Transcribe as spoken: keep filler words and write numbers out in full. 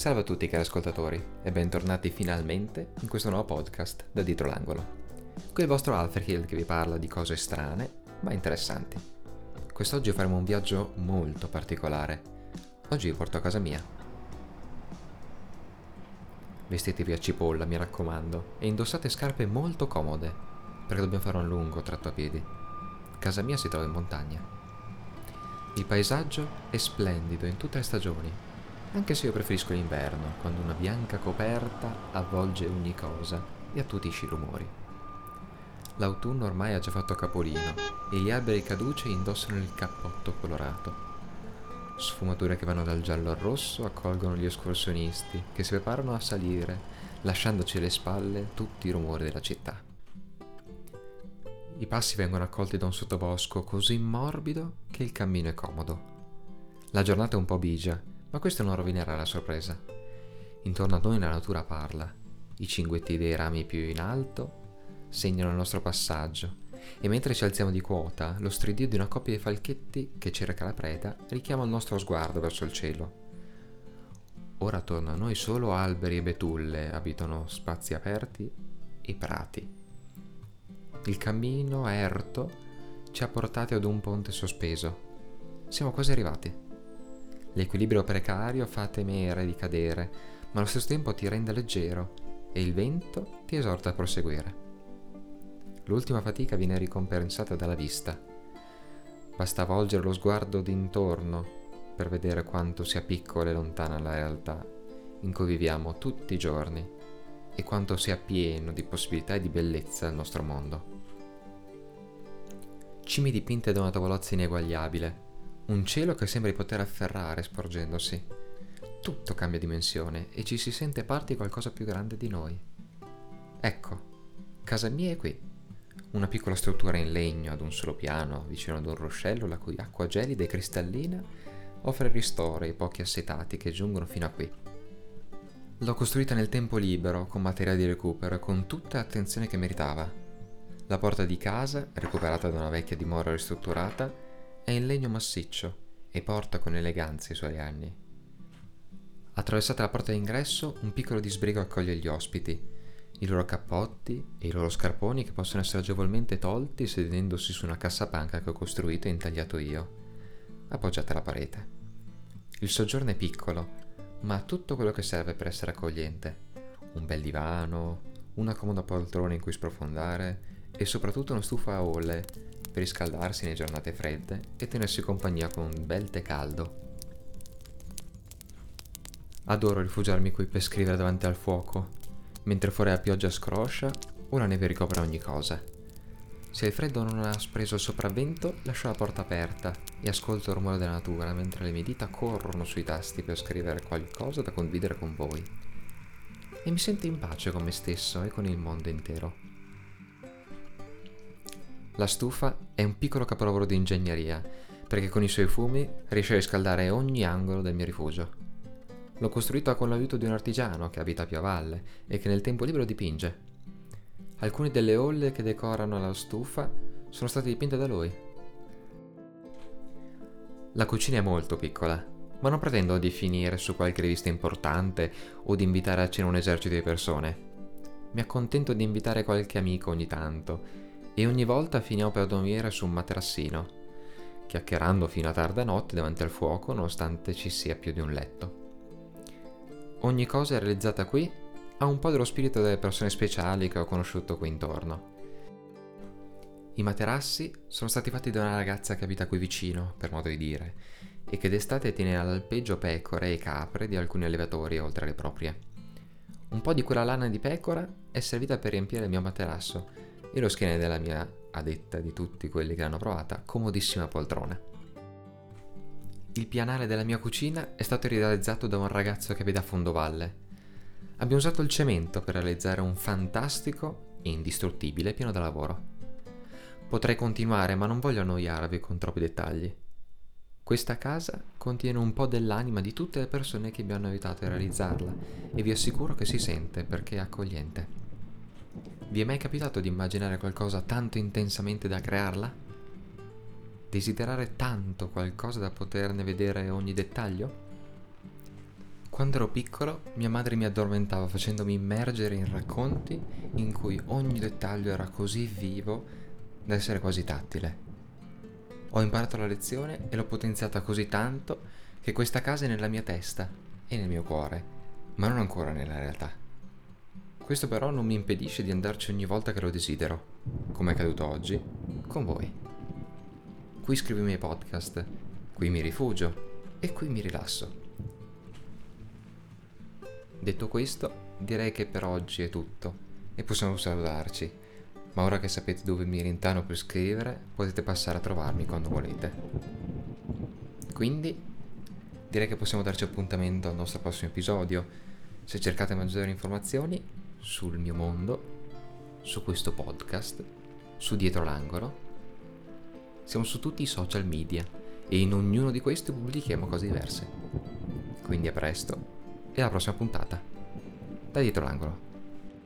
Salve a tutti cari ascoltatori e bentornati finalmente in questo nuovo podcast da Dietro l'Angolo. Qui è il vostro Alfred Hill che vi parla di cose strane ma interessanti. Quest'oggi faremo un viaggio molto particolare. Oggi vi porto a casa mia. Vestitevi a cipolla, mi raccomando, e indossate scarpe molto comode perché dobbiamo fare un lungo tratto a piedi. Casa mia si trova in montagna. Il paesaggio è splendido in tutte le stagioni, anche se io preferisco l'inverno, quando una bianca coperta avvolge ogni cosa e attutisce i rumori. L'autunno ormai ha già fatto capolino e gli alberi caduci indossano il cappotto colorato. Sfumature che vanno dal giallo al rosso accolgono gli escursionisti che si preparano a salire, lasciandoci alle spalle tutti i rumori della città. I passi vengono accolti da un sottobosco così morbido che il cammino è comodo. La giornata è un po' bigia, ma questo non rovinerà la sorpresa. Intorno a noi la natura parla. I cinguetti dei rami più in alto segnano il nostro passaggio e mentre ci alziamo di quota, lo stridio di una coppia di falchetti che cerca la preda richiama il nostro sguardo verso il cielo. Ora attorno a noi solo alberi e betulle abitano spazi aperti e prati. Il cammino erto ci ha portati ad un ponte sospeso. Siamo quasi arrivati. L'equilibrio precario fa temere di cadere, ma allo stesso tempo ti rende leggero e il vento ti esorta a proseguire. L'ultima fatica viene ricompensata dalla vista. Basta volgere lo sguardo d'intorno per vedere quanto sia piccola e lontana la realtà in cui viviamo tutti i giorni e quanto sia pieno di possibilità e di bellezza il nostro mondo. Cime dipinte da una tavolozza ineguagliabile, un cielo che sembra di poter afferrare sporgendosi. Tutto cambia dimensione e ci si sente parte di qualcosa più grande di noi. Ecco, casa mia è qui, una piccola struttura in legno ad un solo piano, vicino ad un ruscello la cui acqua gelida e cristallina offre ristoro ai pochi assetati che giungono fino a qui. L'ho costruita nel tempo libero, con materiali di recupero e con tutta l'attenzione che meritava. La porta di casa, recuperata da una vecchia dimora ristrutturata, è in legno massiccio e porta con eleganza i suoi anni. Attraversata la porta d'ingresso, un piccolo disbrigo accoglie gli ospiti, i loro cappotti e i loro scarponi che possono essere agevolmente tolti sedendosi su una cassapanca che ho costruito e intagliato io, appoggiata alla parete. Il soggiorno è piccolo, ma ha tutto quello che serve per essere accogliente: un bel divano, una comoda poltrona in cui sprofondare e soprattutto una stufa a ole per riscaldarsi nelle giornate fredde e tenersi compagnia con un bel tè caldo. Adoro rifugiarmi qui per scrivere davanti al fuoco, mentre fuori la pioggia scroscia o la neve ricopre ogni cosa. Se il freddo non ha preso il sopravvento, lascio la porta aperta e ascolto il rumore della natura mentre le mie dita corrono sui tasti per scrivere qualcosa da condividere con voi. E mi sento in pace con me stesso e con il mondo intero. La stufa è un piccolo capolavoro di ingegneria, perché con i suoi fumi riesce a riscaldare ogni angolo del mio rifugio. L'ho costruita con l'aiuto di un artigiano che abita più a valle e che nel tempo libero dipinge. Alcune delle olle che decorano la stufa sono state dipinte da lui. La cucina è molto piccola, ma non pretendo di finire su qualche rivista importante o di invitare a cena un esercito di persone. Mi accontento di invitare qualche amico ogni tanto e ogni volta finiamo per dormire su un materassino, chiacchierando fino a tarda notte davanti al fuoco nonostante ci sia più di un letto. Ogni cosa è realizzata qui ha un po' dello spirito delle persone speciali che ho conosciuto qui intorno. I materassi sono stati fatti da una ragazza che abita qui vicino, per modo di dire, e che d'estate tiene all'alpeggio pecore e capre di alcuni allevatori oltre alle proprie. Un po' di quella lana di pecora è servita per riempire il mio materasso e lo schiena della mia, a detta di tutti quelli che l'hanno provata, comodissima poltrona. Il pianale della mia cucina è stato realizzato da un ragazzo che abita a fondovalle. Abbiamo usato il cemento per realizzare un fantastico e indistruttibile piano da lavoro. Potrei continuare, ma non voglio annoiarvi con troppi dettagli. Questa casa contiene un po' dell'anima di tutte le persone che mi hanno aiutato a realizzarla e vi assicuro che si sente perché è accogliente. Vi è mai capitato di immaginare qualcosa tanto intensamente da crearla? Desiderare tanto qualcosa da poterne vedere ogni dettaglio? Quando ero piccolo, mia madre mi addormentava facendomi immergere in racconti in cui ogni dettaglio era così vivo da essere quasi tattile. Ho imparato la lezione e l'ho potenziata così tanto che questa casa è nella mia testa e nel mio cuore, ma non ancora nella realtà. Questo però non mi impedisce di andarci ogni volta che lo desidero, come è accaduto oggi, con voi. Qui scrivo i miei podcast, qui mi rifugio e qui mi rilasso. Detto questo, direi che per oggi è tutto e possiamo salutarci, ma ora che sapete dove mi rintano per scrivere, potete passare a trovarmi quando volete. Quindi, direi che possiamo darci appuntamento al nostro prossimo episodio. Se cercate maggiori informazioni sul mio mondo, su questo podcast, su Dietro l'Angolo, siamo su tutti i social media e in ognuno di questi pubblichiamo cose diverse. Quindi a presto! E alla prossima puntata da Dietro l'Angolo.